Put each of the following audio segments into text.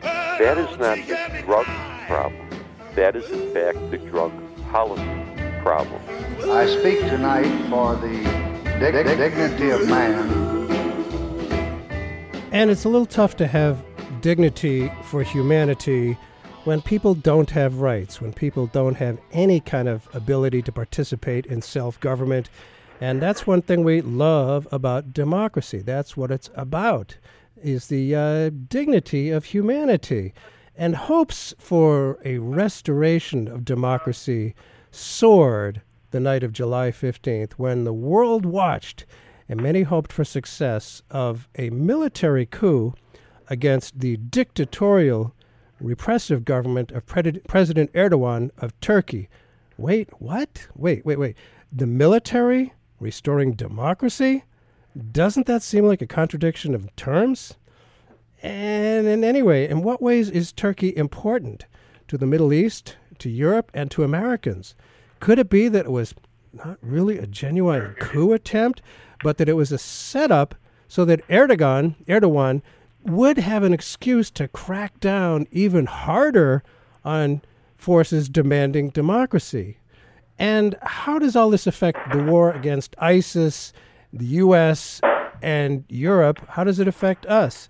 that is not the drug problem. That is, in fact, the drug policy problem. I speak tonight for the dignity of man. And it's a little tough to have dignity for humanity when people don't have rights, when people don't have any kind of ability to participate in self-government. And that's one thing we love about democracy. That's what it's about, is the dignity of humanity. And hopes for a restoration of democracy soared the night of July 15th when the world watched and many hoped for success of a military coup against the dictatorial, repressive government of President Erdogan of Turkey. Wait, what? Wait. The military restoring democracy? Doesn't that seem like a contradiction of terms? And in any way, in what ways is Turkey important to the Middle East, to Europe, and to Americans? Could it be that it was not really a genuine coup attempt, but that it was a setup so that Erdogan would have an excuse to crack down even harder on forces demanding democracy? And how does all this affect the war against ISIS, the U.S., and Europe? How does it affect us?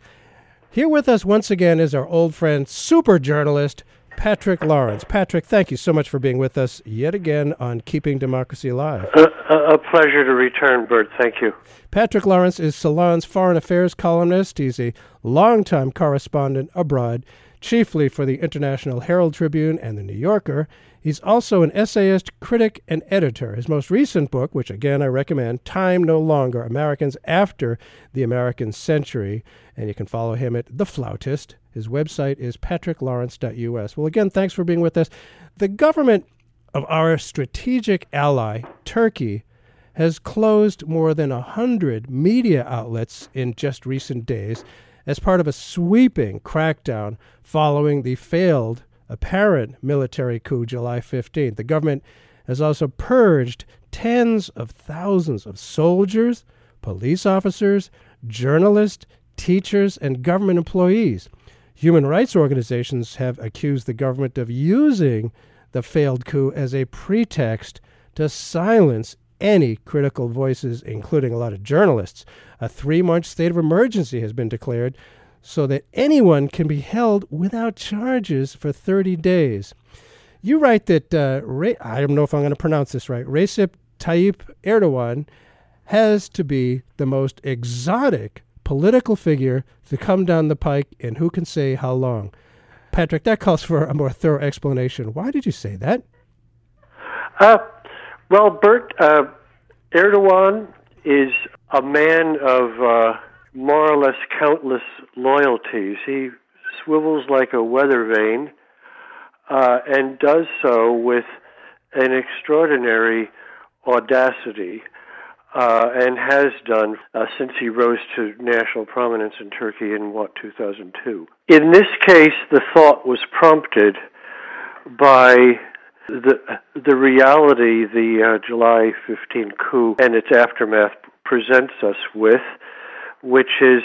Here with us once again is our old friend, super journalist, Patrick Lawrence. Patrick, thank you so much for being with us yet again on Keeping Democracy Alive. A pleasure to return, Bert. Thank you. Patrick Lawrence is Salon's foreign affairs columnist. He's a longtime correspondent abroad, chiefly for the International Herald Tribune and The New Yorker. He's also an essayist, critic, and editor. His most recent book, which again I recommend, Time No Longer, Americans After the American Century, and you can follow him at The Flautist. His website is patricklawrence.us. Well, again, thanks for being with us. The government of our strategic ally, Turkey, has closed more than 100 media outlets in just recent days as part of a sweeping crackdown following the failed apparent military coup July 15th. The government has also purged tens of thousands of soldiers, police officers, journalists, teachers, and government employees. Human rights organizations have accused the government of using the failed coup as a pretext to silence any critical voices, including a lot of journalists. A 3-month state of emergency has been declared so that anyone can be held without charges for 30 days. You write that, I don't know if I'm going to pronounce this right, Recep Tayyip Erdogan has to be the most exotic political figure to come down the pike, and who can say how long. Patrick, that calls for a more thorough explanation. Why did you say that? Well, Bert, Erdogan is a man of more or less countless loyalties. He swivels like a weather vane and does so with an extraordinary audacity and has done since he rose to national prominence in Turkey in, 2002. In this case, the thought was prompted by the reality the July 15 coup and its aftermath presents us with, which is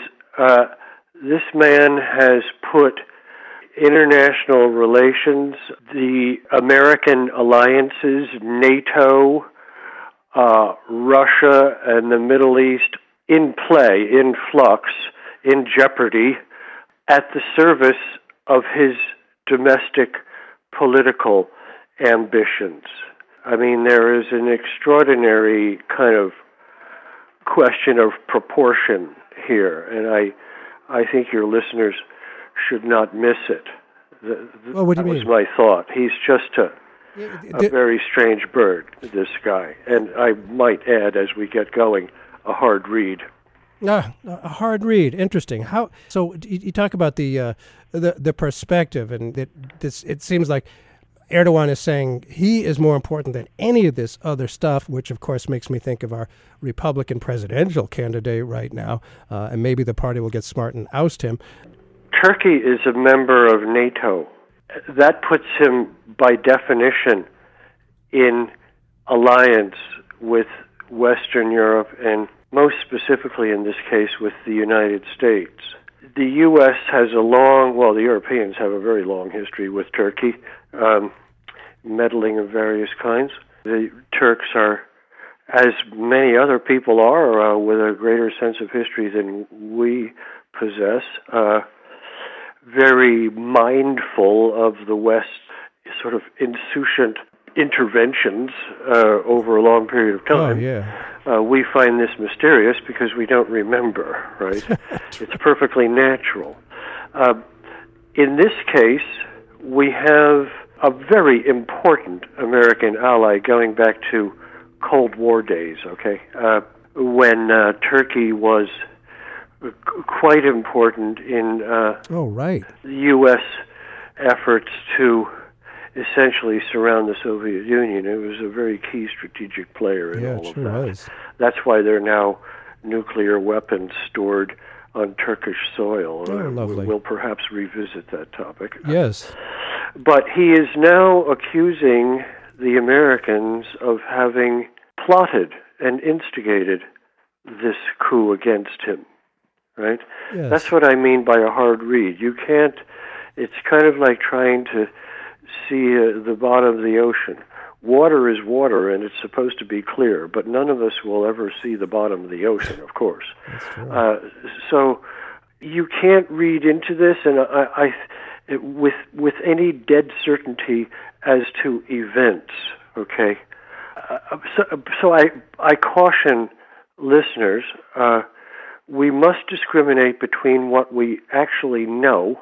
this man has put international relations, the American alliances, NATO, Russia, and the Middle East in play, in flux, in jeopardy, at the service of his domestic political ambitions. I mean, there is an extraordinary kind of question of proportion here, and I think your listeners should not miss it. Well, what do you mean? That was my thought. He's just a very strange bird, this guy. And I might add, as we get going, a hard read. A hard read. Interesting. How? So you talk about the perspective, and it seems like Erdogan is saying he is more important than any of this other stuff, which, of course, makes me think of our Republican presidential candidate right now, and maybe the party will get smart and oust him. Turkey is a member of NATO. That puts him, by definition, in alliance with Western Europe and, most specifically in this case, with the United States. The U.S. has the Europeans have a very long history with Turkey, meddling of various kinds. The Turks are, as many other people are, with a greater sense of history than we possess, very mindful of the West's sort of insouciant interventions over a long period of time. Oh, yeah. We find this mysterious because we don't remember, right? It's perfectly natural. In this case, we have a very important American ally going back to Cold War days, okay, when Turkey was quite important in U.S. efforts to essentially surround the Soviet Union. It was a very key strategic player in all of that. Is. That's why there are now nuclear weapons stored on Turkish soil. Oh, lovely. We'll perhaps revisit that topic. Yes. But he is now accusing the Americans of having plotted and instigated this coup against him, right? Yes. That's what I mean by a hard read. You can't... It's kind of like trying to see the bottom of the ocean. Water is water, and it's supposed to be clear, but none of us will ever see the bottom of the ocean, of course. So you can't read into this, and I with any dead certainty as to events, okay? So I caution listeners, we must discriminate between what we actually know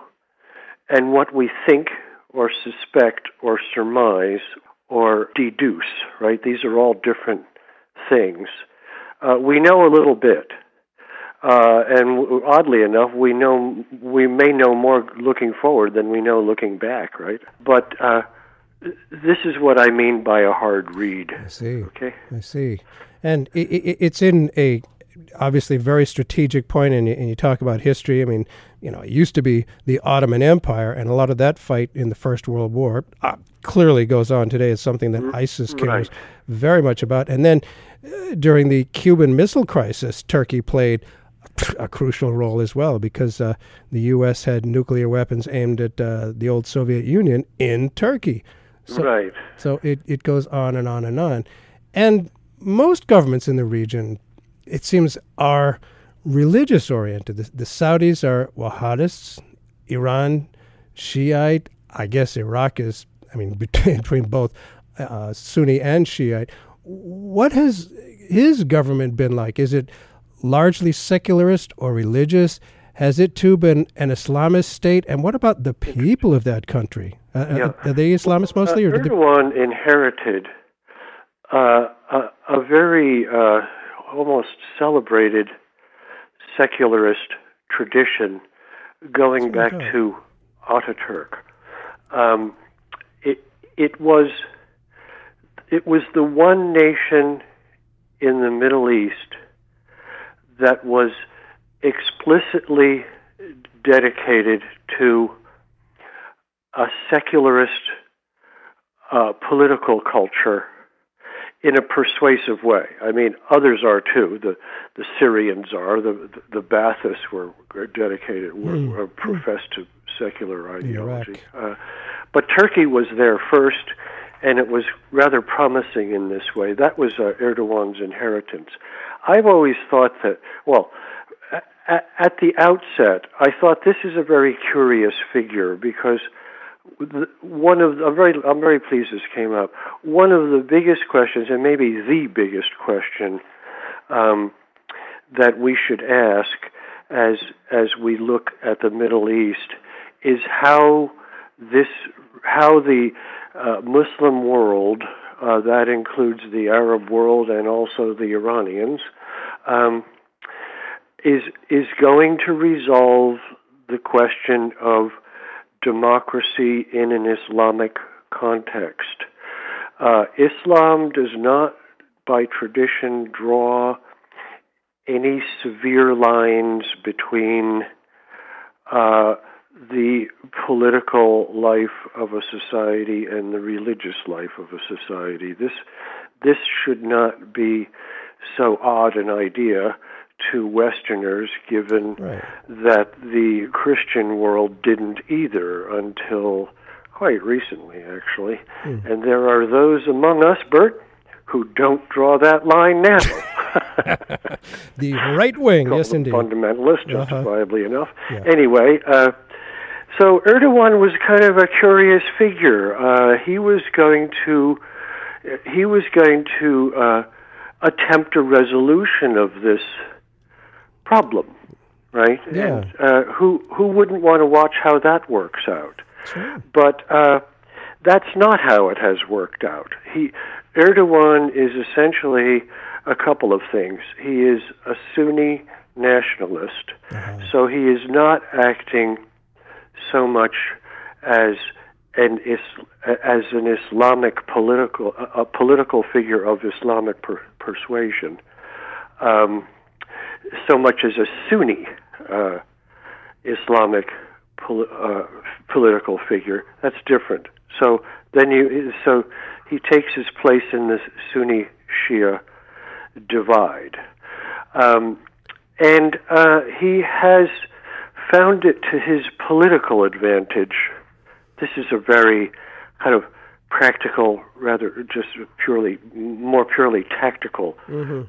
and what we think or suspect or surmise or deduce, right? These are all different things. We know a little bit, and oddly enough, we may know more looking forward than we know looking back, right? But this is what I mean by a hard read. I see. Okay? I see. And it's in a... obviously very strategic point, and you talk about history. I mean, you know, it used to be the Ottoman Empire, and a lot of that fight in the First World War clearly goes on today. It's something that ISIS cares very much about. And then during the Cuban Missile Crisis, Turkey played a crucial role as well, because the U.S. had nuclear weapons aimed at the old Soviet Union in Turkey. So, so it goes on and on and on. And most governments in the region, it seems, are religious-oriented. The Saudis are Wahhabists, Iran, Shiite. I guess Iraq is, I mean, between both Sunni and Shiite. What has his government been like? Is it largely secularist or religious? Has it, too, been an Islamist state? And what about the people of that country? Are they Islamists mostly? Or Erdogan inherited a very... almost celebrated secularist tradition going back to Atatürk. It was the one nation in the Middle East that was explicitly dedicated to a secularist political culture in a persuasive way. I mean, others are too. The Syrians are. The Baathists were dedicated, were professed to secular ideology. But Turkey was there first, and it was rather promising in this way. That was Erdogan's inheritance. I've always thought that, at the outset, I thought this is a very curious figure, because I'm very pleased this came up. One of the biggest questions, and maybe the biggest question, that we should ask as we look at the Middle East is how the Muslim world, that includes the Arab world and also the Iranians, is going to resolve the question of democracy in an Islamic context. Islam does not, by tradition, draw any severe lines between the political life of a society and the religious life of a society. This should not be so odd an idea to Westerners, given that the Christian world didn't either until quite recently, actually. And there are those among us, Bert, who don't draw that line now. The right wing, yes, indeed. Fundamentalists, justifiably enough. Yeah. Anyway, so Erdogan was kind of a curious figure. He was going to attempt a resolution of this problem, right? Yeah. And who wouldn't want to watch how that works out? Sure. But that's not how it has worked out. Erdogan is essentially a couple of things. He is a Sunni nationalist, so he is not acting so much as an Islamic political figure of Islamic persuasion, so much as a Sunni Islamic political figure. That's different. So he takes his place in this Sunni-Shia divide, and he has found it to his political advantage. This is a very kind of practical, rather just more purely tactical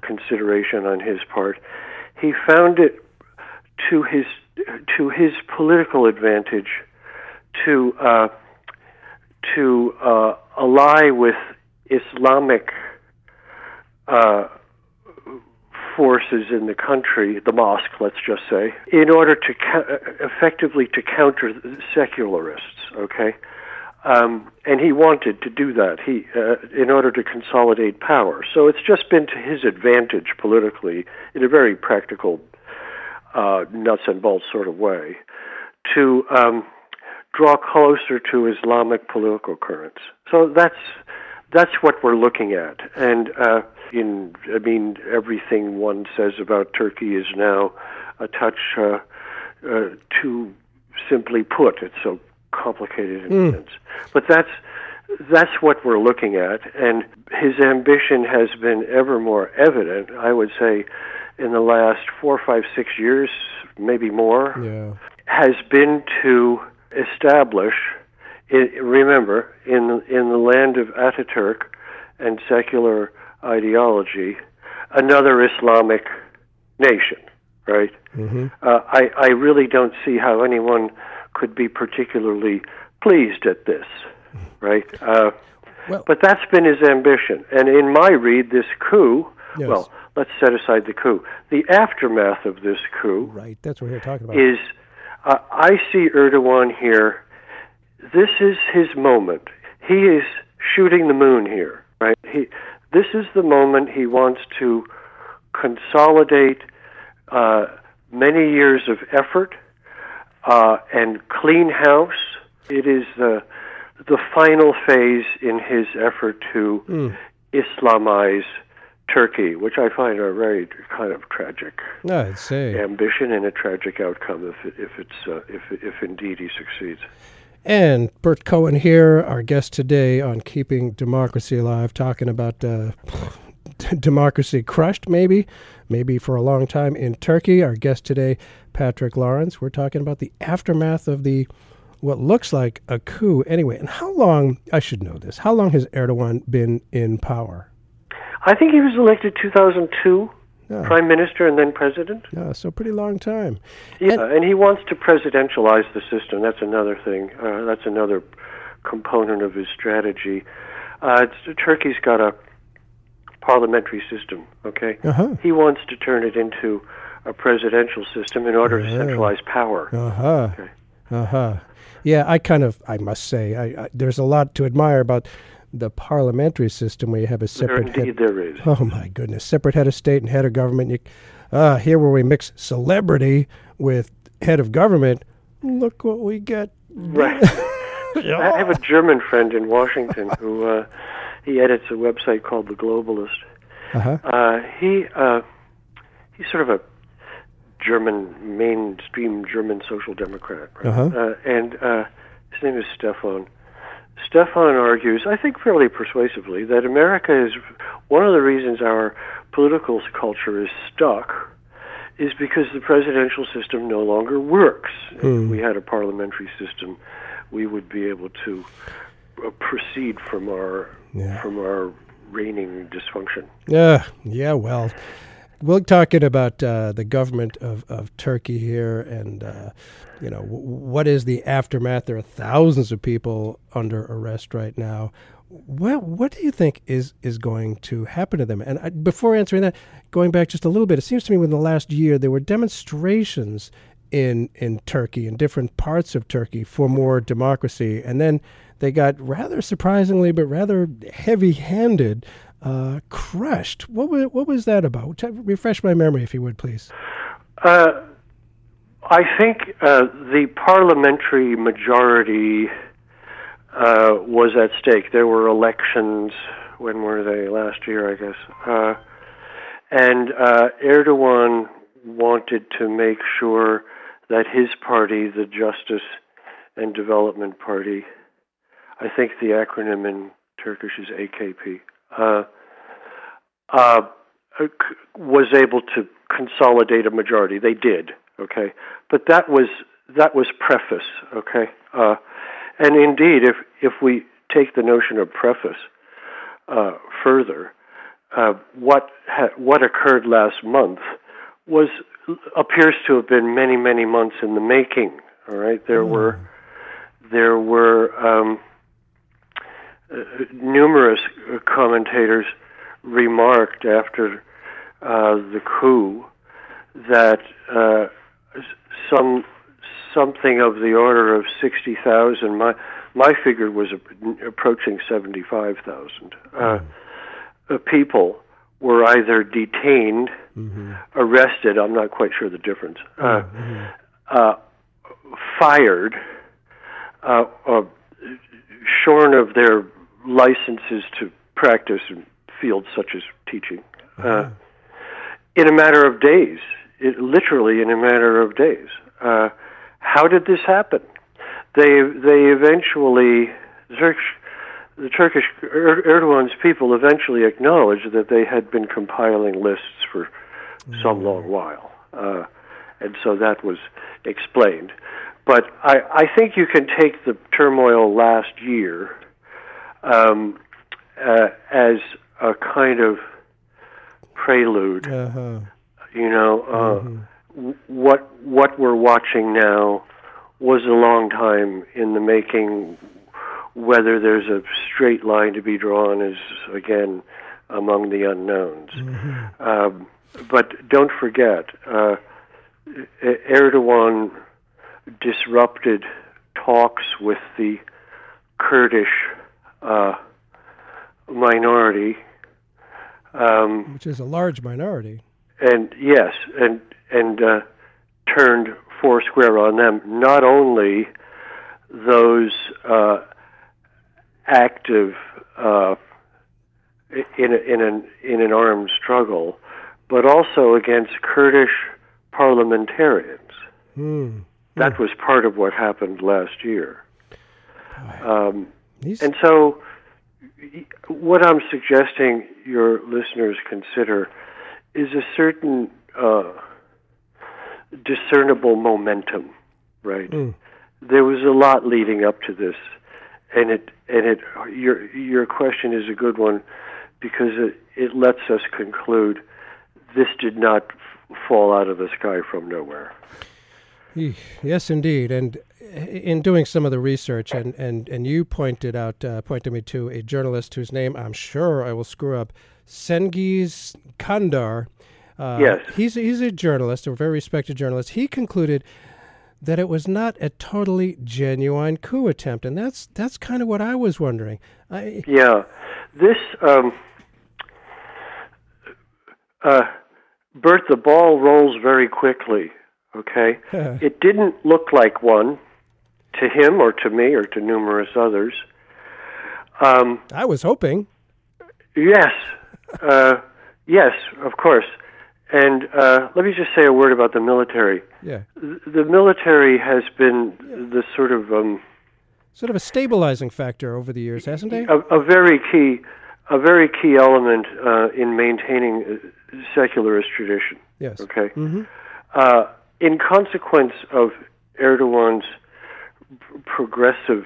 consideration on his part. He found it to his political advantage to ally with Islamic forces in the country, the mosque, let's just say, in order to effectively to counter the secularists. Okay, and he wanted to do that. In order to consolidate power. So it's just been to his advantage politically, in a very practical, nuts and bolts sort of way, to draw closer to Islamic political currents. So that's what we're looking at. And everything one says about Turkey is now a touch too simply put. It's so complicated in a sense. But that's what we're looking at. And his ambition has been ever more evident, I would say, in the last 4, 5, 6 years, maybe more, has been to establish, remember, in the land of Atatürk and secular ideology, another Islamic nation, right? I really don't see how anyone could be particularly pleased at this, right? But that's been his ambition. And in my read, this coup, well, let's set aside the coup. The aftermath of this coup, right? That's what we're talking about. Is I see Erdogan here. This is his moment. He is shooting the moon here, right? This is the moment he wants to consolidate many years of effort and clean house. It is the final phase in his effort to Islamize Turkey, which I find a very kind of tragic ambition and a tragic outcome if indeed he succeeds. And Bert Cohen here, our guest today on Keeping Democracy Alive, talking about democracy crushed, maybe for a long time in Turkey. Our guest today, Patrick Lawrence. We're talking about the aftermath of what looks like a coup. Anyway, and how long has Erdogan been in power? I think he was elected 2002, prime minister and then president. Yeah, so pretty long time. Yeah, and he wants to presidentialize the system. That's another thing. That's another component of his strategy. Turkey's got a parliamentary system, okay? Uh-huh. He wants to turn it into a presidential system in order to centralize power. Uh-huh. Okay. Uh-huh. Yeah, I must say, I there's a lot to admire about the parliamentary system where you have a separate there is. Oh, my goodness. Separate head of state and head of government. Here where we mix celebrity with head of government, look what we get. Right. I have a German friend in Washington who he edits a website called The Globalist. Uh-huh. He's sort of a German, mainstream German social democrat. Right? Uh-huh. And his name is Stefan. Stefan argues, I think fairly persuasively, that America is one of the reasons our political culture is stuck is because the presidential system no longer works. If we had a parliamentary system, we would be able to proceed from our reigning dysfunction. Well, we're talking about the government of Turkey here, and what is the aftermath? There are thousands of people under arrest right now. What do you think is going to happen to them? And before answering that, going back just a little bit, it seems to me within the last year there were demonstrations in Turkey, in different parts of Turkey, for more democracy. And then they got rather surprisingly, but rather heavy-handed, crushed. What was that about? Refresh my memory, if you would, please. I think the parliamentary majority was at stake. There were elections, when were they? Last year, I guess. And Erdogan wanted to make sure that his party, the Justice and Development Party, I think the acronym in Turkish is AKP, was able to consolidate a majority. They did, okay? But that was preface, okay? And indeed, if we take the notion of preface further, what occurred last month appears to have been many, many months in the making. All right, there were numerous commentators remarked after the coup that something of the order of 60,000. My figure was approaching 75,000 people were either detained, arrested. I'm not quite sure the difference. Fired, shorn of their licenses to practice in fields such as teaching. In a matter of days, literally in a matter of days. How did this happen? They eventually, the Turkish Erdogan's people eventually acknowledged that they had been compiling lists for some long while, and so that was explained. But I think you can take the turmoil last year as a kind of prelude. What we're watching now was a long time in the making. Whether there's a straight line to be drawn is, again, among the unknowns. But don't forget, Erdogan disrupted talks with the Kurdish minority. Which is a large minority. And turned foursquare on them. Not only those active in an armed struggle, but also against Kurdish parliamentarians. That was part of what happened last year. And so, what I'm suggesting your listeners consider is a certain discernible momentum, right? There was a lot leading up to this, and your question is a good one because it lets us conclude this did not fall out of the sky from nowhere. Yes, indeed, and in doing some of the research, and you pointed me to a journalist whose name I'm sure I will screw up, Cengiz Candar. Yes. He's a journalist, a very respected journalist. He concluded that it was not a totally genuine coup attempt, and that's kind of what I was wondering. Bert, the ball rolls very quickly, okay? It didn't look like one to him or to me or to numerous others. I was hoping. Yes. Yes, of course. And let me just say a word about the military. Yeah. The military has been the sort of a stabilizing factor over the years, hasn't it? A very key element in maintaining secularist tradition. Yes. Okay. Mm-hmm. In consequence of Erdogan's progressive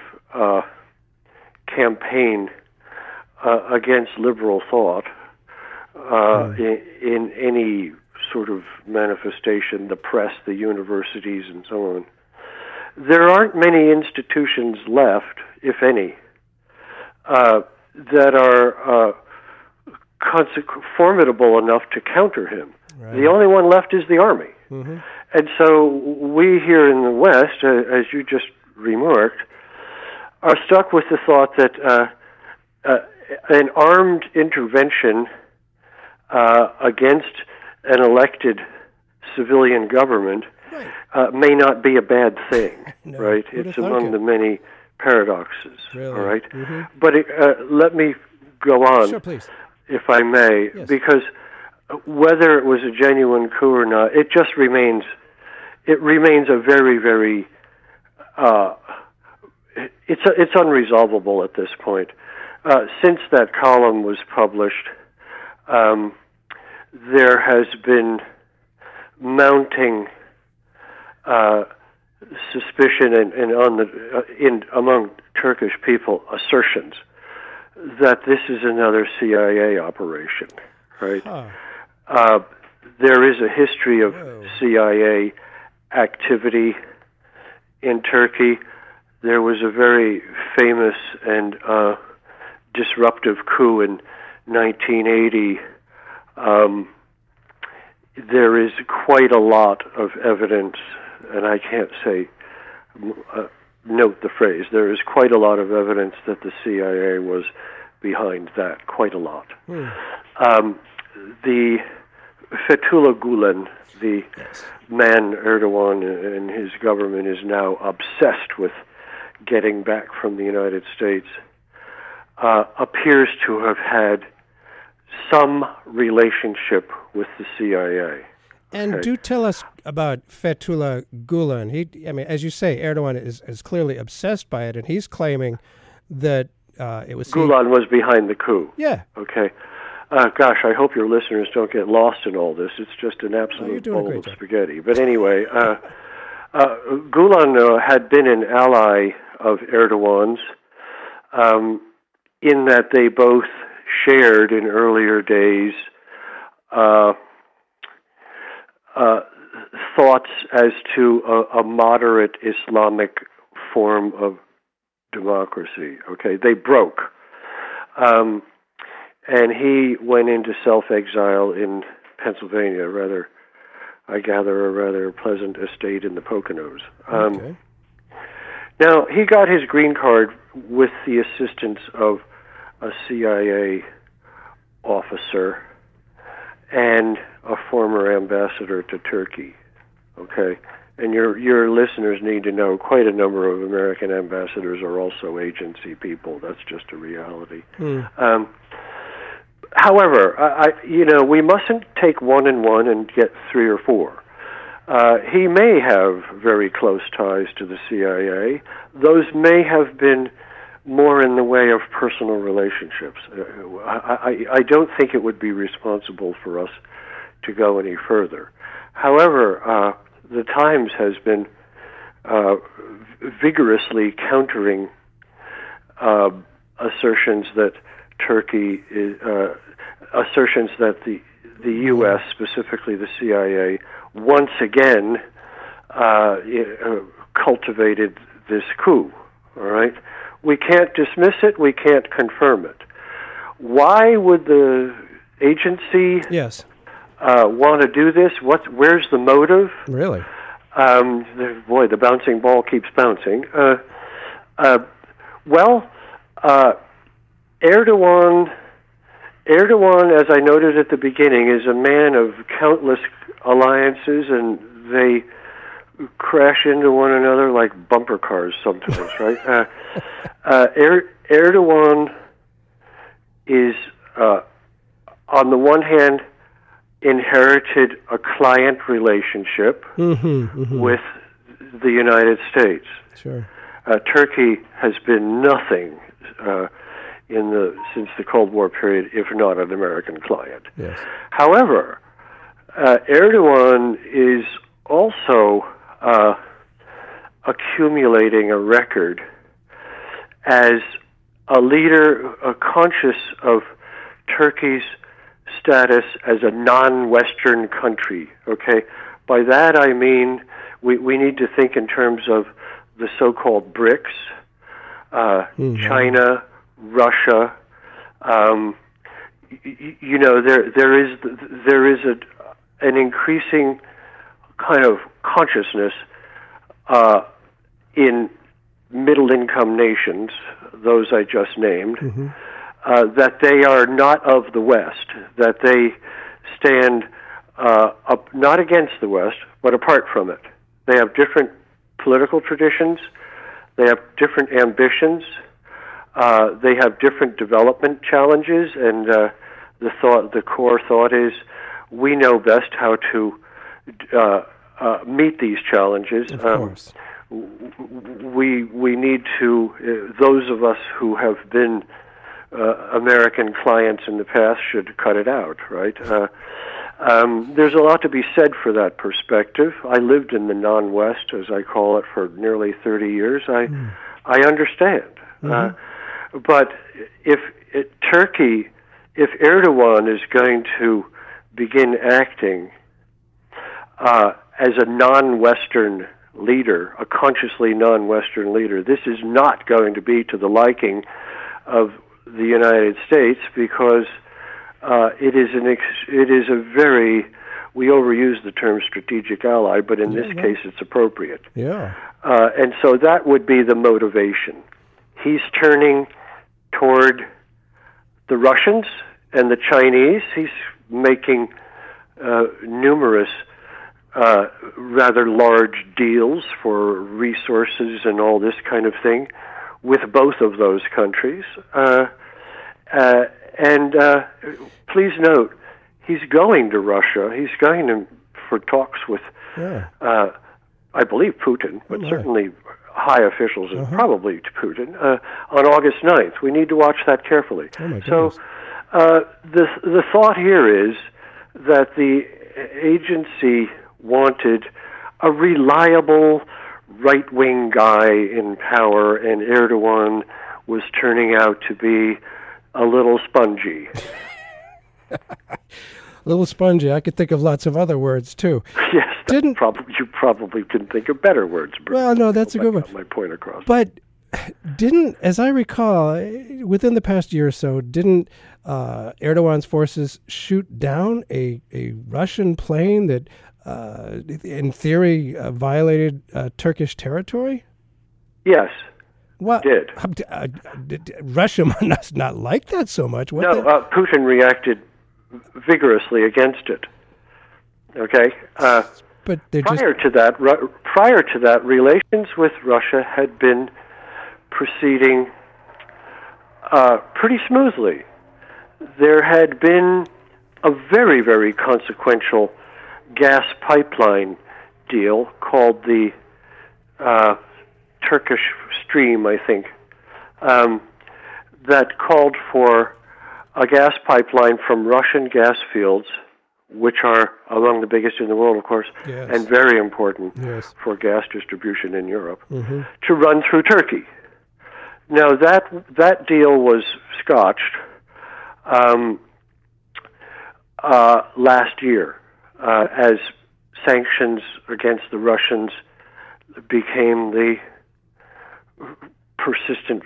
campaign against liberal thought, in any sort of manifestation, the press, the universities, and so on, there aren't many institutions left, if any, that are formidable enough to counter him. Right. The only one left is the army. Mm-hmm. And so we here in the West, as you just remarked, are stuck with the thought that an armed intervention against an elected civilian government may not be a bad thing, right? It's among the many paradoxes, really? All right? Mm-hmm. But let me go on, sure, please, if I may, yes, because whether it was a genuine coup or not, it just remains, a very, very, it's unresolvable at this point. Since that column was published, there has been mounting suspicion and among Turkish people, assertions that this is another CIA operation, right? Huh. There is a history of CIA activity in Turkey. There was a very famous and disruptive coup in 1980. There is quite a lot of evidence, and I can't say, note the phrase, there is quite a lot of evidence that the CIA was behind that, quite a lot. Mm. The Fethullah Gulen, the yes, man Erdogan and his government is now obsessed with getting back from the United States, appears to have had some relationship with the CIA. And okay, do tell us about Fethullah Gulen. As you say, Erdogan is clearly obsessed by it, and he's claiming that it was Gulen was behind the coup. Yeah. Okay. Gosh, I hope your listeners don't get lost in all this. It's just an absolute bowl of spaghetti. But anyway, Gulen had been an ally of Erdogan's in that they both shared in earlier days thoughts as to a moderate Islamic form of democracy. Okay, they broke. And he went into self-exile in Pennsylvania, a rather pleasant estate in the Poconos. Okay. Now, he got his green card with the assistance of a CIA officer and a former ambassador to Turkey, okay? And your listeners need to know quite a number of American ambassadors are also agency people. That's just a reality. Mm. However, we mustn't take one and one and get three or four. He may have very close ties to the CIA. Those may have been more in the way of personal relationships. I don't think it would be responsible for us to go any further. However, the Times has been vigorously countering assertions that Turkey is, assertions that the U.S., specifically the CIA, once again cultivated this coup, all right? We can't dismiss it. We can't confirm it. Why would the agency want to do this? Where's the motive? Really? Boy, the bouncing ball keeps bouncing. Erdogan, as I noted at the beginning, is a man of countless alliances, and they crash into one another like bumper cars sometimes, right? Erdogan is, on the one hand, inherited a client relationship with the United States. Sure. Turkey has been nothing since the Cold War period, if not an American client. Yes. However, Erdogan is also accumulating a record as a leader conscious of Turkey's status as a non-Western country, okay? By that I mean we need to think in terms of the so-called BRICS, China, Russia. There is an increasing kind of consciousness in middle-income nations, those I just named, that they are not of the West, that they stand up not against the West, but apart from it. They have different political traditions, they have different ambitions, they have different development challenges, and the core thought is we know best how to meet these challenges. Of course. We need to, those of us who have been American clients in the past should cut it out, right? There's a lot to be said for that perspective. I lived in the non-West, as I call it, for nearly 30 years. I understand. But if Erdogan is going to begin acting as a non-Western leader, a consciously non-Western leader, this is not going to be to the liking of the United States, because we overuse the term strategic ally, but in this case it's appropriate. Yeah. And so that would be the motivation. He's turning toward the Russians and the Chinese. He's making numerous rather large deals for resources and all this kind of thing with both of those countries. And please note, he's going to Russia. He's going for talks with, I believe, Putin, but certainly high officials and probably to Putin, on August 9th. We need to watch that carefully. Oh, so the thought here is that the agency wanted a reliable right-wing guy in power, and Erdogan was turning out to be a little spongy. Little spongy. I could think of lots of other words too. Yes, you probably couldn't think of better words. Bruce. Well, no, that's a good one. My point across. But didn't, as I recall, within the past year or so, didn't Erdogan's forces shoot down a Russian plane that, in theory, violated Turkish territory? Yes. Well, did. Russia must not like that so much. Putin reacted vigorously against it. Okay, but prior to that, relations with Russia had been proceeding pretty smoothly. There had been a very, very consequential gas pipeline deal called the Turkish Stream, I think, that called for a gas pipeline from Russian gas fields, which are among the biggest in the world, of course, and very important for gas distribution in Europe, to run through Turkey. Now, that deal was scotched last year as sanctions against the Russians became the persistent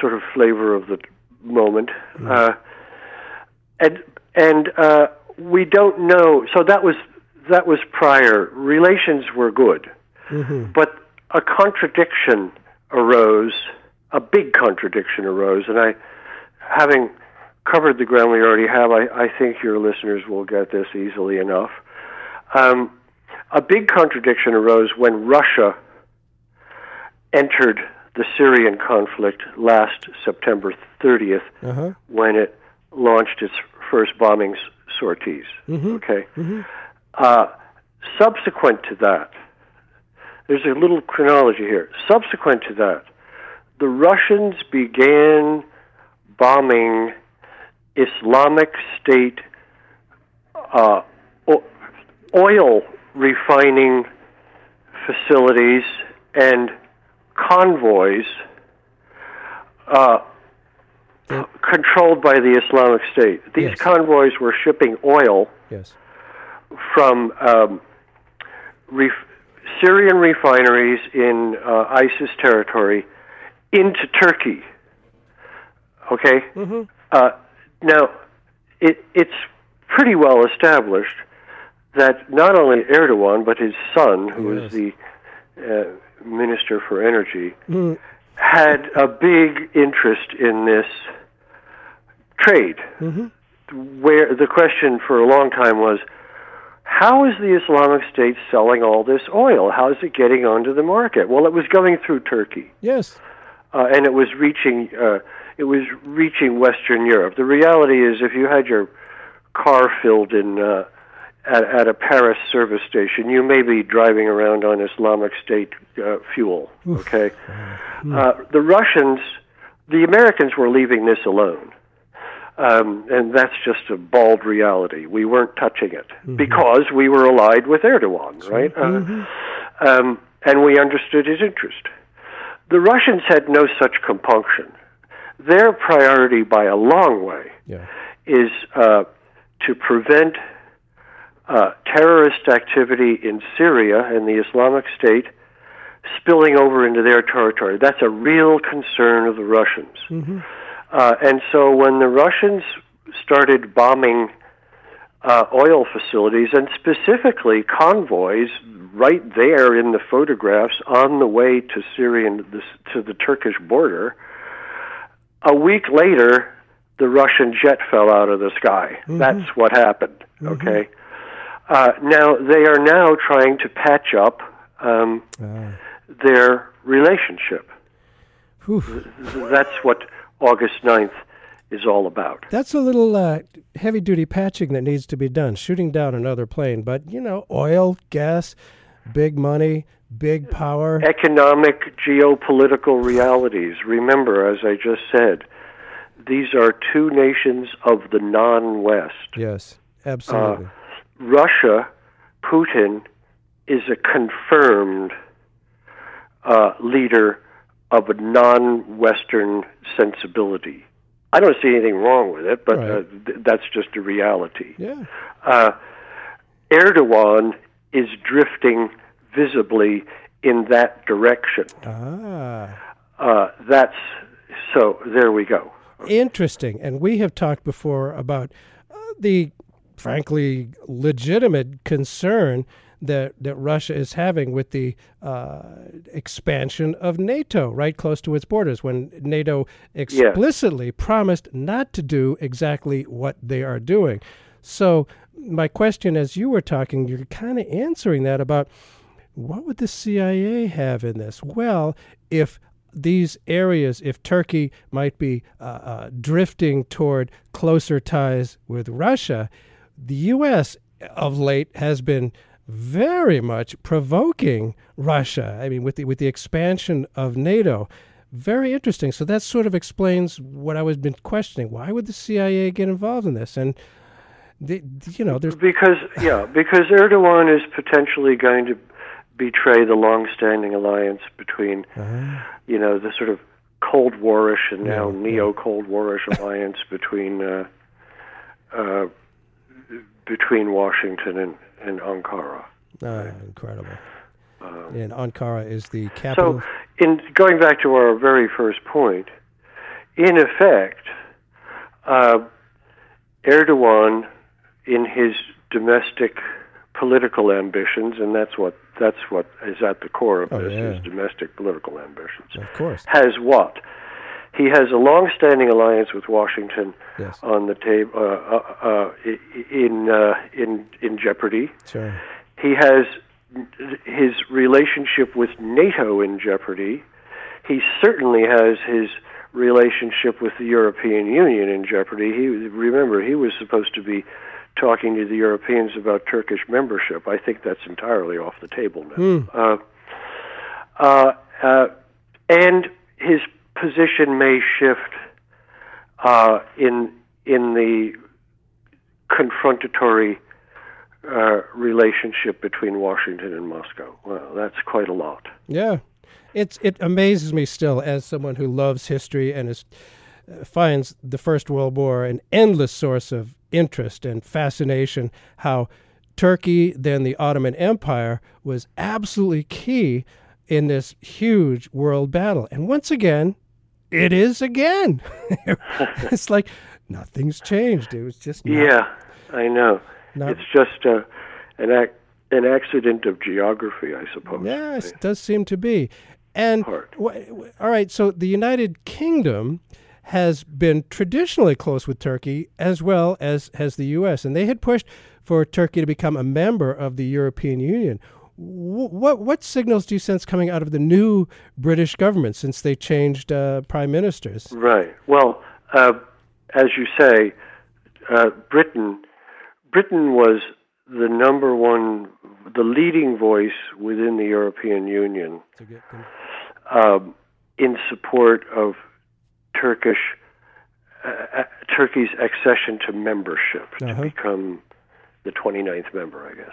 sort of flavor of the moment. Mm-hmm. And we don't know. So that was prior. Relations were good. Mm-hmm. But a contradiction arose, a big contradiction arose, and I, having covered the ground we already have, I think your listeners will get this easily enough. A big contradiction arose when Russia entered the Syrian conflict last September 30th, uh-huh. when it launched its first bombing sorties. Mm-hmm. Okay. Mm-hmm. Subsequent to that, there's a little chronology here. Subsequent to that, the Russians began bombing Islamic State oil refining facilities and convoys controlled by the Islamic State. These yes. convoys were shipping oil yes. from Syrian refineries in ISIS territory into Turkey. Okay? Mm-hmm. Now, it's pretty well established that not only Erdogan, but his son, who yes. is the Minister for Energy, mm. had a big interest in this trade, mm-hmm. where the question for a long time was, how is the Islamic State selling all this oil? How is it getting onto the market? Well, it was going through Turkey. Yes. And it was reaching... it was reaching Western Europe. The reality is, if you had your car filled in at a Paris service station, you may be driving around on Islamic State fuel. Okay, the Russians, the Americans were leaving this alone, and that's just a bald reality. We weren't touching it mm-hmm. because we were allied with Erdogan, right? Mm-hmm. And we understood his interest. The Russians had no such compunction. Their priority, by a long way, yeah. is to prevent terrorist activity in Syria and the Islamic State spilling over into their territory. That's a real concern of the Russians. Mm-hmm. And so when the Russians started bombing oil facilities, and specifically convoys right there in the photographs on the way to the Turkish border, a week later, the Russian jet fell out of the sky. Mm-hmm. That's what happened, okay? Mm-hmm. Now, they are now trying to patch up their relationship. Oof. That's what August 9th is all about. That's a little heavy-duty patching that needs to be done, shooting down another plane. But, you know, oil, gas, big money, big power. Economic, geopolitical realities. Remember, as I just said, these are two nations of the non-West. Yes, absolutely. Russia, Putin, is a confirmed leader of a non-Western sensibility. I don't see anything wrong with it, but right. That's just a reality. Yeah. Erdogan is drifting visibly in that direction. That's so. There we go. Interesting. And we have talked before about the, frankly, legitimate concern that Russia is having with the expansion of NATO right close to its borders, when NATO explicitly yeah. promised not to do exactly what they are doing. So my question, as you were talking, you're kind of answering that about, what would the CIA have in this? Well, if these areas, if Turkey might be drifting toward closer ties with Russia, the U.S. of late has been very much provoking Russia. I mean, with the expansion of NATO. Very interesting. So that sort of explains what I was been questioning. Why would the CIA get involved in this? And because Erdogan is potentially going to betray the long-standing alliance between, the sort of Cold War-ish and now neo-Cold War-ish alliance between Washington and Ankara. Incredible. And Ankara is the capital. So, in going back to our very first point, in effect, Erdogan, in his domestic political ambitions, and that's what is at the core of this, his domestic political ambitions. Of course. Has what? He has a long-standing alliance with Washington on the table, in jeopardy. Sure. He has his relationship with NATO in jeopardy. He certainly has his relationship with the European Union in jeopardy. Remember, he was supposed to be talking to the Europeans about Turkish membership. I think that's entirely off the table now. And his position may shift in the confrontatory relationship between Washington and Moscow. Well, that's quite a lot. Yeah. It amazes me still, as someone who loves history and finds the First World War an endless source of interest and fascination, how Turkey, then the Ottoman Empire, was absolutely key in this huge world battle. And once again, it is again. It's like nothing's changed. It was just not, I know. It's just an accident of geography, I suppose. Yes, it does seem to be. And all right, so the United Kingdom has been traditionally close with Turkey as well as the U.S., and they had pushed for Turkey to become a member of the European Union. What signals do you sense coming out of the new British government since they changed prime ministers? Right. Well, as you say, Britain was the number one, the leading voice within the European Union in support of Turkey's accession to membership, to become the 29th member, I guess.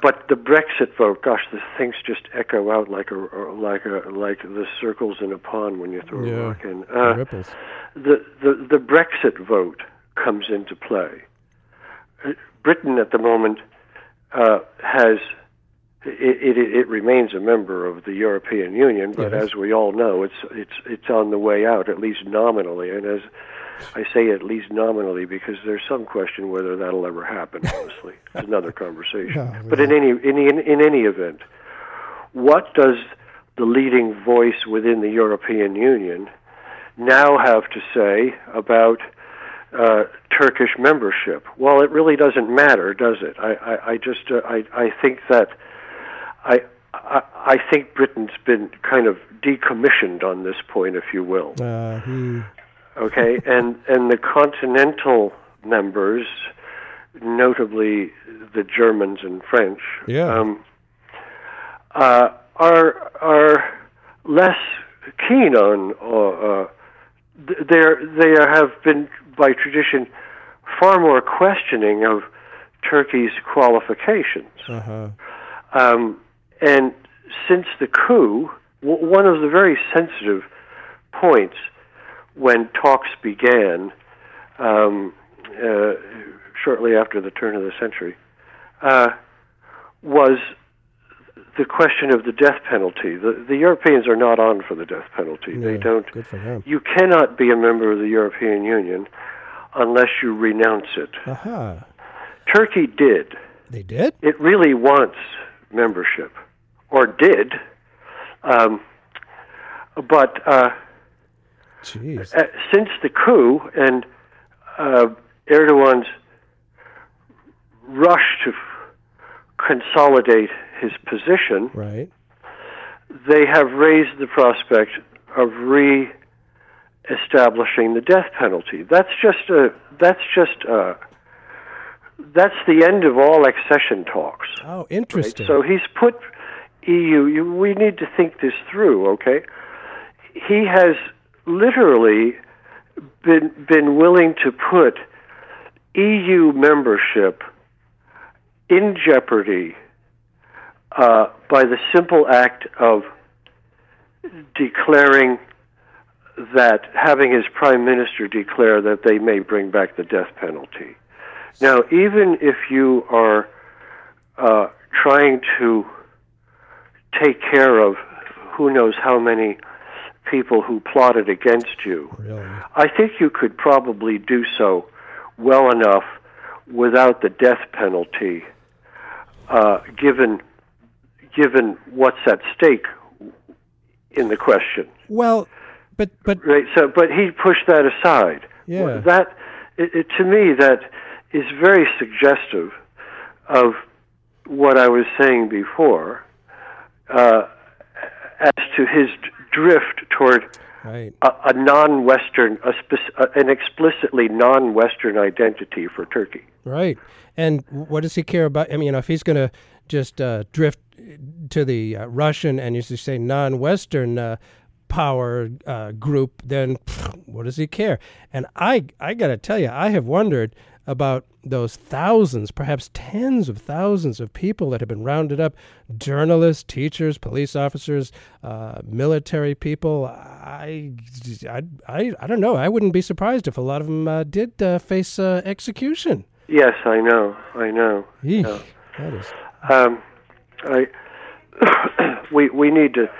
But the Brexit vote, the things just echo out like the circles in a pond when you throw a rock in. The Brexit vote comes into play. Britain at the moment it remains a member of the European Union, but as we all know, it's on the way out, at least nominally. And as I say, at least nominally, because there's some question whether that'll ever happen. Honestly, it's another conversation. But in any event, what does the leading voice within the European Union now have to say about Turkish membership? Well, it really doesn't matter, does it? I think Britain's been kind of decommissioned on this point, if you will. Okay, and the continental members, notably the Germans and French, are less keen on. They have been by tradition far more questioning of Turkey's qualifications. And since the coup, one of the very sensitive points when talks began shortly after the turn of the century was the question of the death penalty. The Europeans are not on for the death penalty. They don't. Good for them. You cannot be a member of the European Union unless you renounce it. Turkey did. They did? It really wants membership, or did. Since the coup and Erdogan's rush to consolidate his position, they have raised the prospect of re-establishing the death penalty. That's the end of all accession talks. Oh, interesting. Right? So he's put EU. We need to think this through. Okay, he has literally been willing to put EU membership in jeopardy by the simple act of declaring that, having his prime minister declare that they may bring back the death penalty. Now, even if you are trying to take care of who knows how many people who plotted against you. Really? I think you could probably do so well enough without the death penalty, given what's at stake in the question. Well, but right. So, but he pushed that aside. Yeah. That to me, that is very suggestive of what I was saying before as to his drift toward right. a non-Western, an explicitly non-Western identity for Turkey. Right. And what does he care about? I mean, if he's going to just drift to the Russian and, as you say, non-Western power group, then pff, what does he care? And I got to tell you, I have wondered about those thousands, perhaps tens of thousands of people that have been rounded up, journalists, teachers, police officers, military people. I don't know. I wouldn't be surprised if a lot of them did face execution. Yes, I know. I know. Eesh, yeah. That is... we need to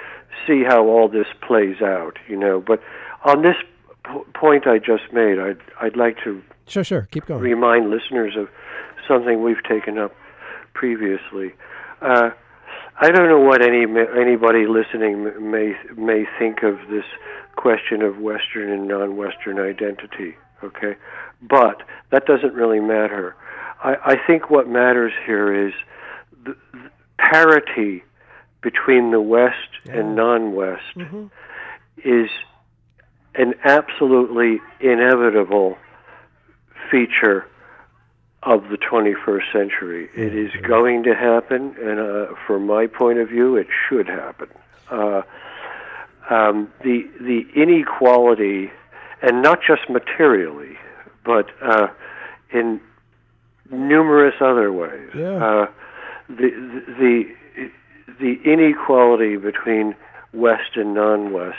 see how all this plays out, you know. But on this point I just made, I'd like to... Sure. Keep going. Remind listeners of something we've taken up previously. I don't know what anybody listening may think of this question of Western and non-Western identity. Okay, but that doesn't really matter. I think what matters here is the parity between the West and non-West mm-hmm. is an absolutely inevitable feature of the 21st century. It is going to happen, and from my point of view, it should happen. The inequality, and not just materially, but in numerous other ways, the inequality between West and non-West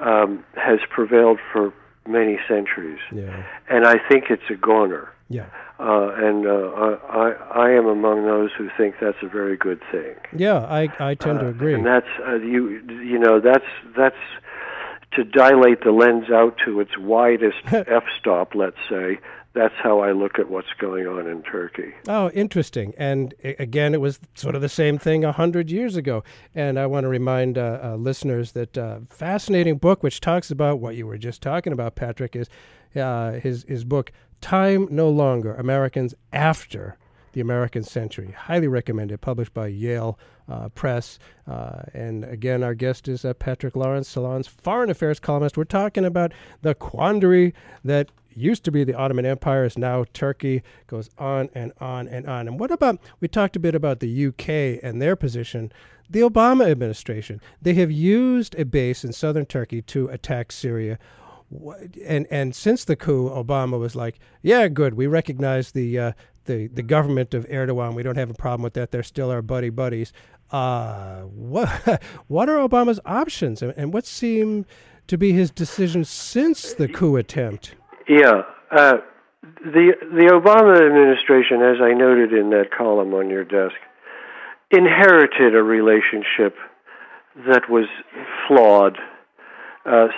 has prevailed for many centuries, and I think it's a goner. Yeah, and I am among those who think that's a very good thing. Yeah, I tend to agree. And that's you know that's to dilate the lens out to its widest f-stop. Let's say that's how I look at what's going on in Turkey. Oh, interesting. And again, it was sort of the same thing 100 years ago. And I want to remind listeners that fascinating book, which talks about what you were just talking about, Patrick, is his book, Time No Longer, Americans After the American Century. Highly recommended, published by Yale Press. And again, our guest is Patrick Lawrence, Salon's foreign affairs columnist. We're talking about the quandary that used to be the Ottoman Empire, is now Turkey. Goes on and on and on. And what about, we talked a bit about the UK and their position, the Obama administration. They have used a base in southern Turkey to attack Syria. And since the coup, Obama was like, yeah, good, we recognize the government of Erdogan. We don't have a problem with that. They're still our buddies. What are Obama's options? And what seem to be his decisions since the coup attempt? Yeah, the Obama administration, as I noted in that column on your desk, inherited a relationship that was flawed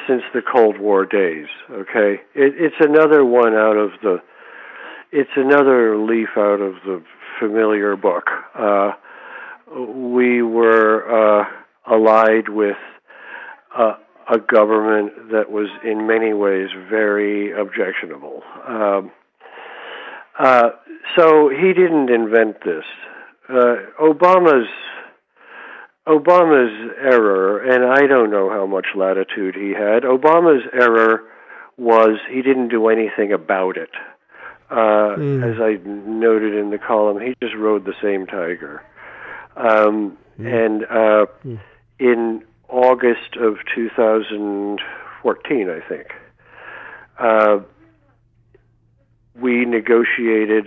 since the Cold War days. Okay, it's another one out of the, it's another leaf out of the familiar book. We were allied with a government that was in many ways very objectionable. So he didn't invent this. Obama's error, and I don't know how much latitude he had, Obama's error was he didn't do anything about it. As I noted in the column, he just rode the same tiger. And in August of 2014, I think, we negotiated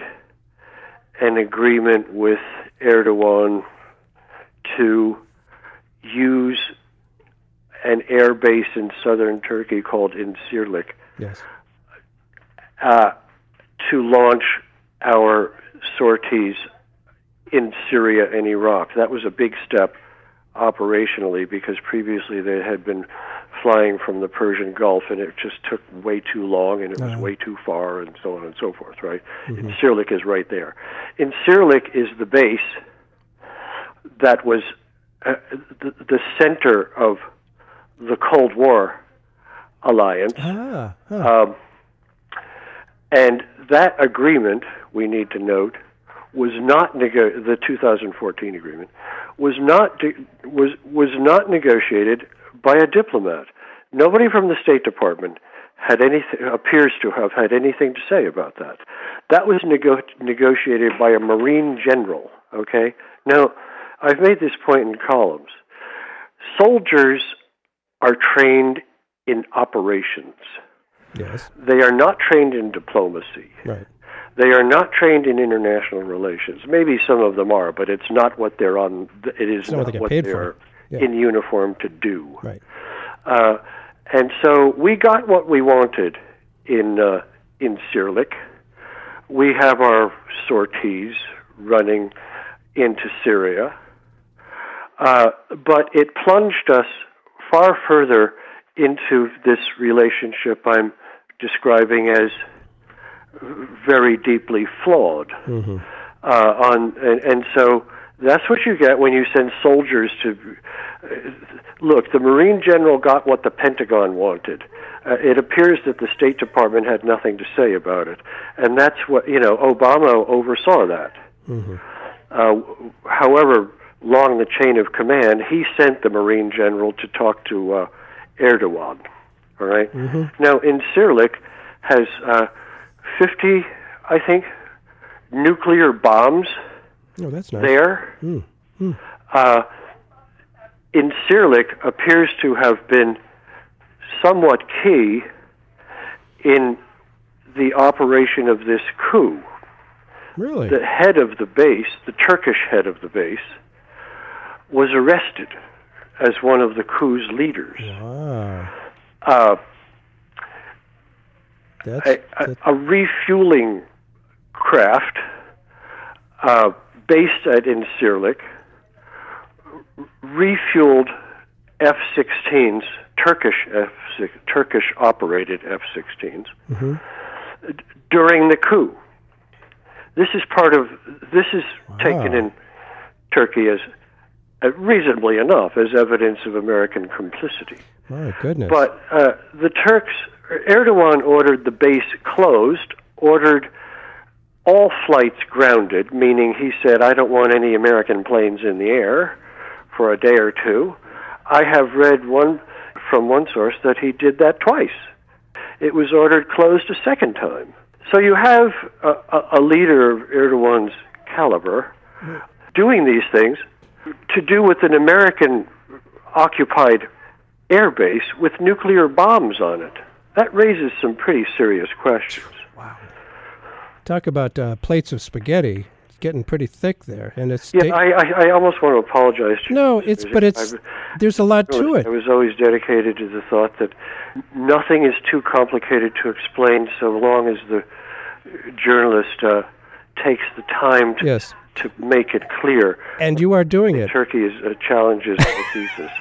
an agreement with Erdogan to use an air base in southern Turkey called Incirlik, to launch our sorties in Syria and Iraq. That was a big step operationally, because previously they had been flying from the Persian Gulf, and it just took way too long, and it was way too far, and so on and so forth, right? Mm-hmm. Incirlik is right there. Incirlik is the base that was the center of the Cold War alliance. And that agreement, we need to note, was not the 2014 agreement was not negotiated by a diplomat. Nobody from the State Department had anything, appears to have had anything to say about that. That was negotiated by a Marine general. Okay, now I've made this point in columns. Soldiers are trained in operations. Yes, they are not trained in diplomacy. Right. They are not trained in international relations. Maybe some of them are, but it's not what they're on. It is not what they're in uniform to do. Right. And so we got what we wanted in Incirlik. We have our sorties running into Syria, but it plunged us far further into this relationship I'm describing as very deeply flawed. Mm-hmm. And so that's what you get when you send soldiers to... Look, the Marine General got what the Pentagon wanted. It appears that the State Department had nothing to say about it. And that's what, you know, Obama oversaw that. Mm-hmm. However long the chain of command, he sent the Marine General to talk to Erdogan. All right? Mm-hmm. Now, Incirlik has... 50, I think, nuclear bombs there. Mm. Mm. Incirlik appears to have been somewhat key in the operation of this coup. Really? The head of the base, the Turkish head of the base, was arrested as one of the coup's leaders. Wow. A refueling craft based at Incirlik refueled F-16s, Turkish-operated F-16s, mm-hmm. during the coup. This is taken in Turkey as reasonably enough as evidence of American complicity. My goodness! But the Turks. Erdogan ordered the base closed, ordered all flights grounded, meaning he said, I don't want any American planes in the air for a day or two. I have read from one source that he did that twice. It was ordered closed a second time. So you have a leader of Erdogan's caliber doing these things to do with an American-occupied airbase with nuclear bombs on it. That raises some pretty serious questions. Wow. Talk about plates of spaghetti. It's getting pretty thick there. And it's I almost want to apologize to you. No, there's a lot to it. I was always dedicated to the thought that nothing is too complicated to explain so long as the journalist takes the time to make it clear. And you are doing it. Turkey challenges the thesis.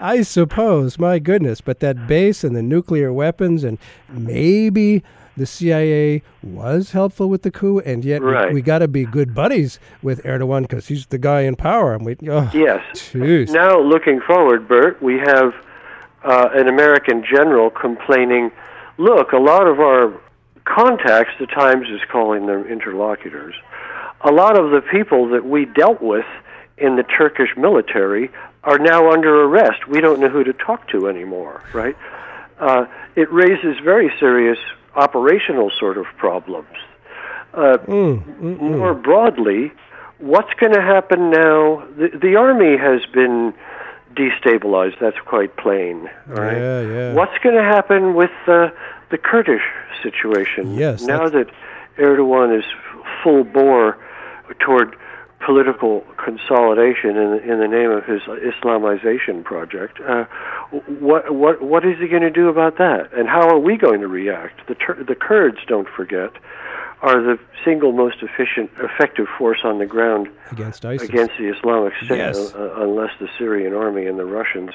I suppose, my goodness, but that base and the nuclear weapons, and maybe the CIA was helpful with the coup, and yet we got to be good buddies with Erdogan because he's the guy in power. And geez. Now, looking forward, Bert, we have an American general complaining, look, a lot of our contacts, the Times is calling them interlocutors, a lot of the people that we dealt with in the Turkish military are now under arrest. We don't know who to talk to anymore, right? It raises very serious operational sort of problems. More broadly, what's going to happen now? The Army has been destabilized. That's quite plain, right? Yeah, yeah. What's going to happen with the Kurdish situation? Yes, now that Erdogan is full bore toward political consolidation in the name of his Islamization project. What is he going to do about that? And how are we going to react? The Kurds, don't forget, are the single most effective force on the ground against ISIS, against the Islamic State, yes. Unless the Syrian army and the Russians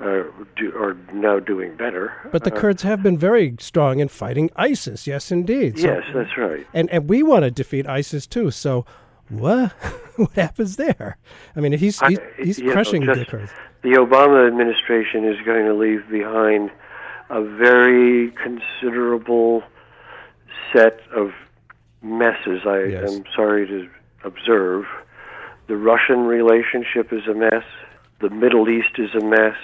are now doing better. But the Kurds have been very strong in fighting ISIS, yes, indeed. So, yes, that's right. And we want to defeat ISIS, too, so what happens there? I mean, he's crushing the Kurds. The Obama administration is going to leave behind a very considerable set of messes, I am sorry to observe. The Russian relationship is a mess. The Middle East is a mess.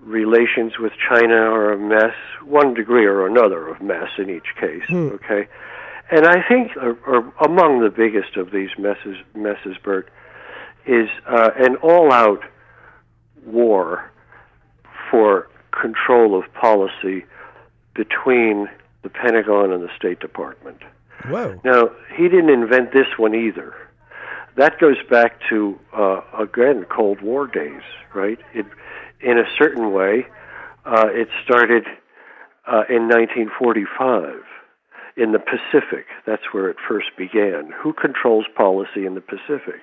Relations with China are a mess, one degree or another of mess in each case, okay? And I think among the biggest of these messes, Bert, is an all-out war for control of policy between the Pentagon and the State Department. Whoa. Now, he didn't invent this one either. That goes back to, again, Cold War days, right? In a certain way, it started in 1945 in the Pacific. That's where it first began. Who controls policy in the Pacific?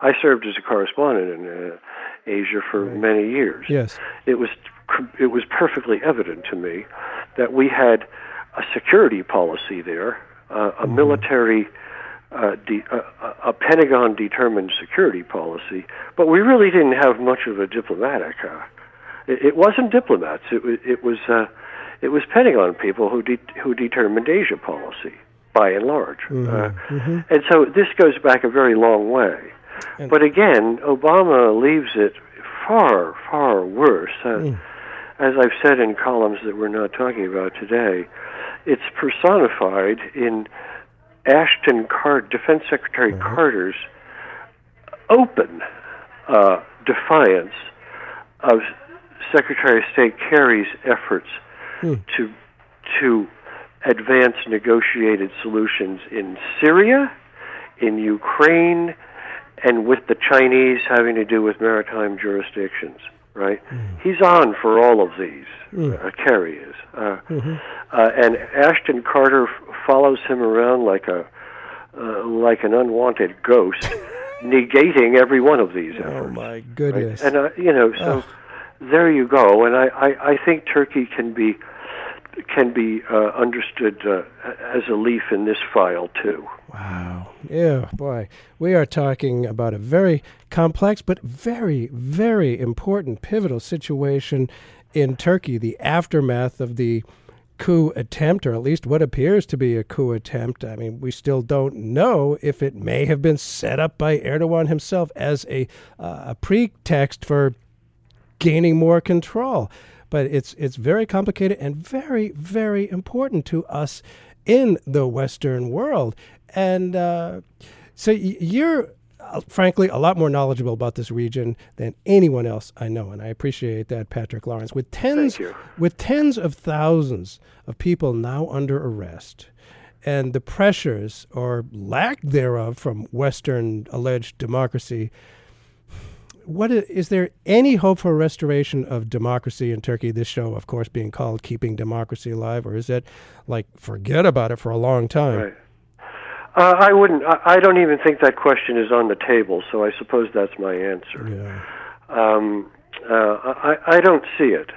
I served as a correspondent in Asia for many years. Yes. It was perfectly evident to me that we had a security policy there, a military, a Pentagon-determined security policy, but we really didn't have much of a diplomatic. It wasn't diplomats. It was Pentagon people who determined Asia policy by and large, and so this goes back a very long way. And but again, Obama leaves it far, far worse. As I've said in columns that we're not talking about today, it's personified in Ashton Carter, Defense Secretary Carter's open defiance of Secretary of State Kerry's efforts to advance negotiated solutions in Syria, in Ukraine, and with the Chinese having to do with maritime jurisdictions. Right, he's on for all of these. Kerry is, and Ashton Carter follows him around like an unwanted ghost, negating every one of these efforts. Oh my goodness! Right? And there you go. And I think Turkey can be understood as a leaf in this file too. Wow. Yeah, boy. We are talking about a very complex but very, very important pivotal situation in Turkey, the aftermath of the coup attempt, or at least what appears to be a coup attempt. I mean, we still don't know if it may have been set up by Erdogan himself as a pretext for gaining more control. But it's very complicated and very, very important to us in the Western world. And so you're, frankly, a lot more knowledgeable about this region than anyone else I know, and I appreciate that, Patrick Lawrence. With tens of thousands of people now under arrest, and the pressures or lack thereof from Western alleged democracy, is there any hope for restoration of democracy in Turkey? This show, of course, being called Keeping Democracy Alive, or is it like forget about it for a long time? Right. I wouldn't. I don't even think that question is on the table. So I suppose that's my answer. Yeah. I don't see it.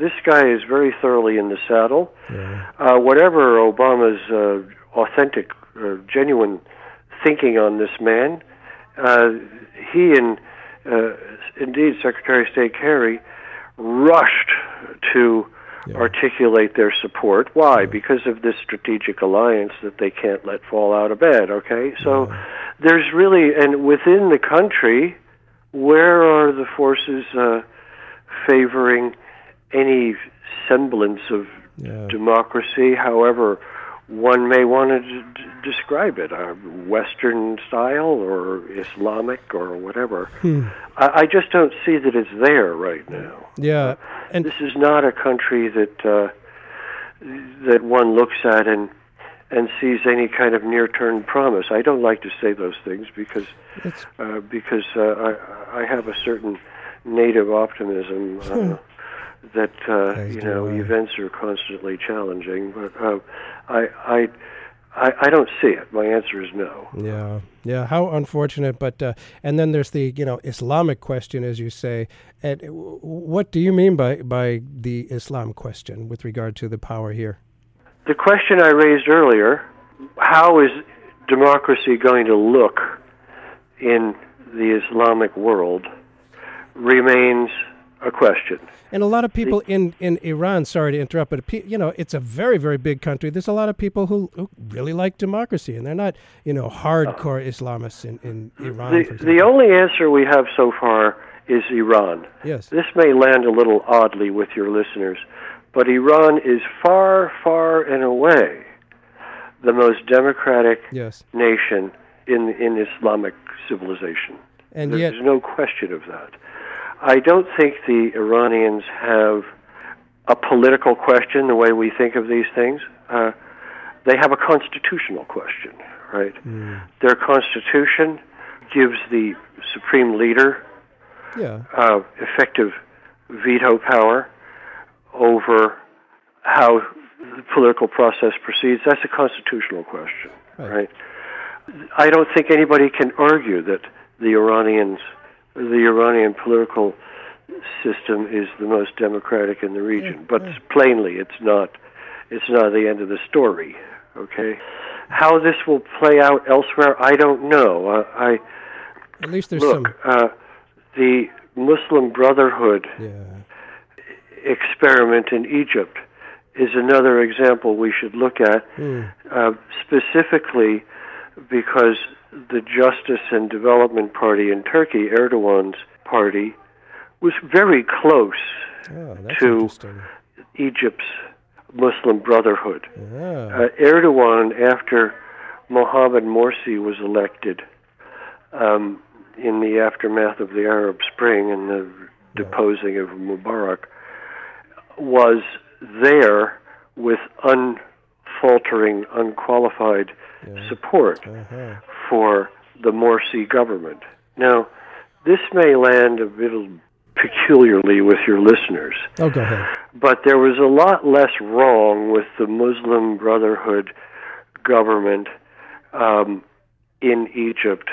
This guy is very thoroughly in the saddle. Yeah. Whatever Obama's authentic, genuine thinking on this man, he and indeed Secretary of State Kerry rushed to articulate their support. Why? Because of this strategic alliance that they can't let fall out of bed, okay? So there's really, and within the country, where are the forces favoring any semblance of democracy, however one may want to describe it, Western style or Islamic or whatever. I just don't see that it's there right now. Yeah, and this is not a country that one looks at and sees any kind of near-term promise. I don't like to say those things because I have a certain native optimism. That events are constantly challenging, but I I don't see it. My answer is no. Yeah. How unfortunate. But and then there's the Islamic question, as you say. And what do you mean by the Islam question with regard to the power here? The question I raised earlier: how is democracy going to look in the Islamic world? Remains a question. And a lot of people in Iran, sorry to interrupt, but it's a very, very big country. There's a lot of people who really like democracy, and they're not, hardcore Islamists in Iran. The only answer we have so far is Iran. Yes. This may land a little oddly with your listeners, but Iran is far, far and away the most democratic nation in Islamic civilization. And there's no question of that. I don't think the Iranians have a political question the way we think of these things. They have a constitutional question, right? Mm. Their constitution gives the supreme leader effective veto power over how the political process proceeds. That's a constitutional question, right? I don't think anybody can argue that the Iranian political system is the most democratic in the region, but plainly it's not the end of the story, okay? How this will play out elsewhere, I don't know. At least there's some... the Muslim Brotherhood experiment in Egypt is another example we should look at, specifically because the Justice and Development Party in Turkey, Erdogan's party, was very close to Egypt's Muslim Brotherhood. Erdogan, after Mohammed Morsi was elected in the aftermath of the Arab Spring and the deposing of Mubarak, was there with unfaltering, unqualified support for the Morsi government. Now, this may land a little peculiarly with your listeners. Oh, go ahead. But there was a lot less wrong with the Muslim Brotherhood government in Egypt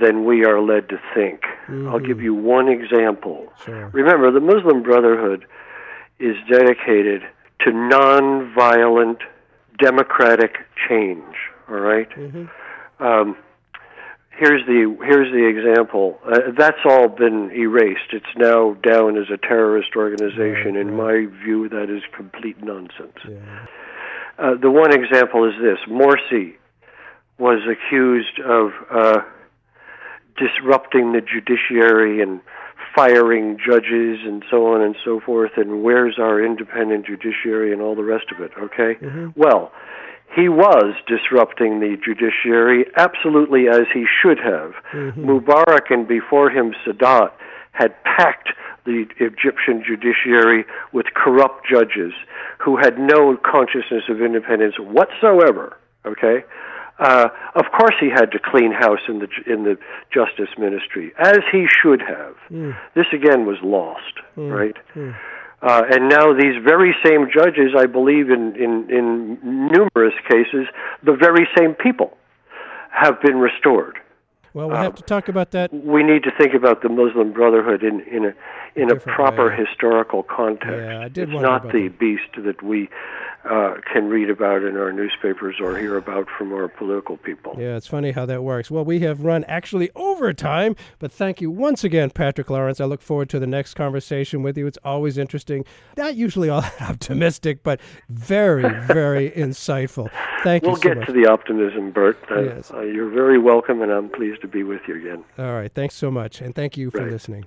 than we are led to think. Mm-hmm. I'll give you one example. Sure. Remember, the Muslim Brotherhood is dedicated to nonviolent democratic change. All right. Mm-hmm. Here's the example. That's all been erased. It's now down as a terrorist organization. In my view, that is complete nonsense. Yeah. The one example is this: Morsi was accused of disrupting the judiciary and firing judges and so on and so forth. And where's our independent judiciary and all the rest of it? Okay. Mm-hmm. Well, he was disrupting the judiciary absolutely as he should have. Mm-hmm. Mubarak and before him Sadat had packed the Egyptian judiciary with corrupt judges who had no consciousness of independence whatsoever, okay? Of course he had to clean house in the Justice Ministry, as he should have. Mm. This, again, was lost, right? Mm. And now these very same judges, I believe in numerous cases, the very same people have been restored. Well, we'll have to talk about that. We need to think about the Muslim Brotherhood in a proper historical context. Yeah, I did wonder about that. It's not the beast that we can read about in our newspapers or hear about from our political people. Yeah, it's funny how that works. Well, we have run actually over time, but thank you once again, Patrick Lawrence. I look forward to the next conversation with you. It's always interesting. Not usually all that optimistic, but very, very insightful. Thank you so much. We'll get to the optimism, Bert. Yes. You're very welcome, and I'm pleased to be with you again. All right. Thanks so much, and thank you for listening.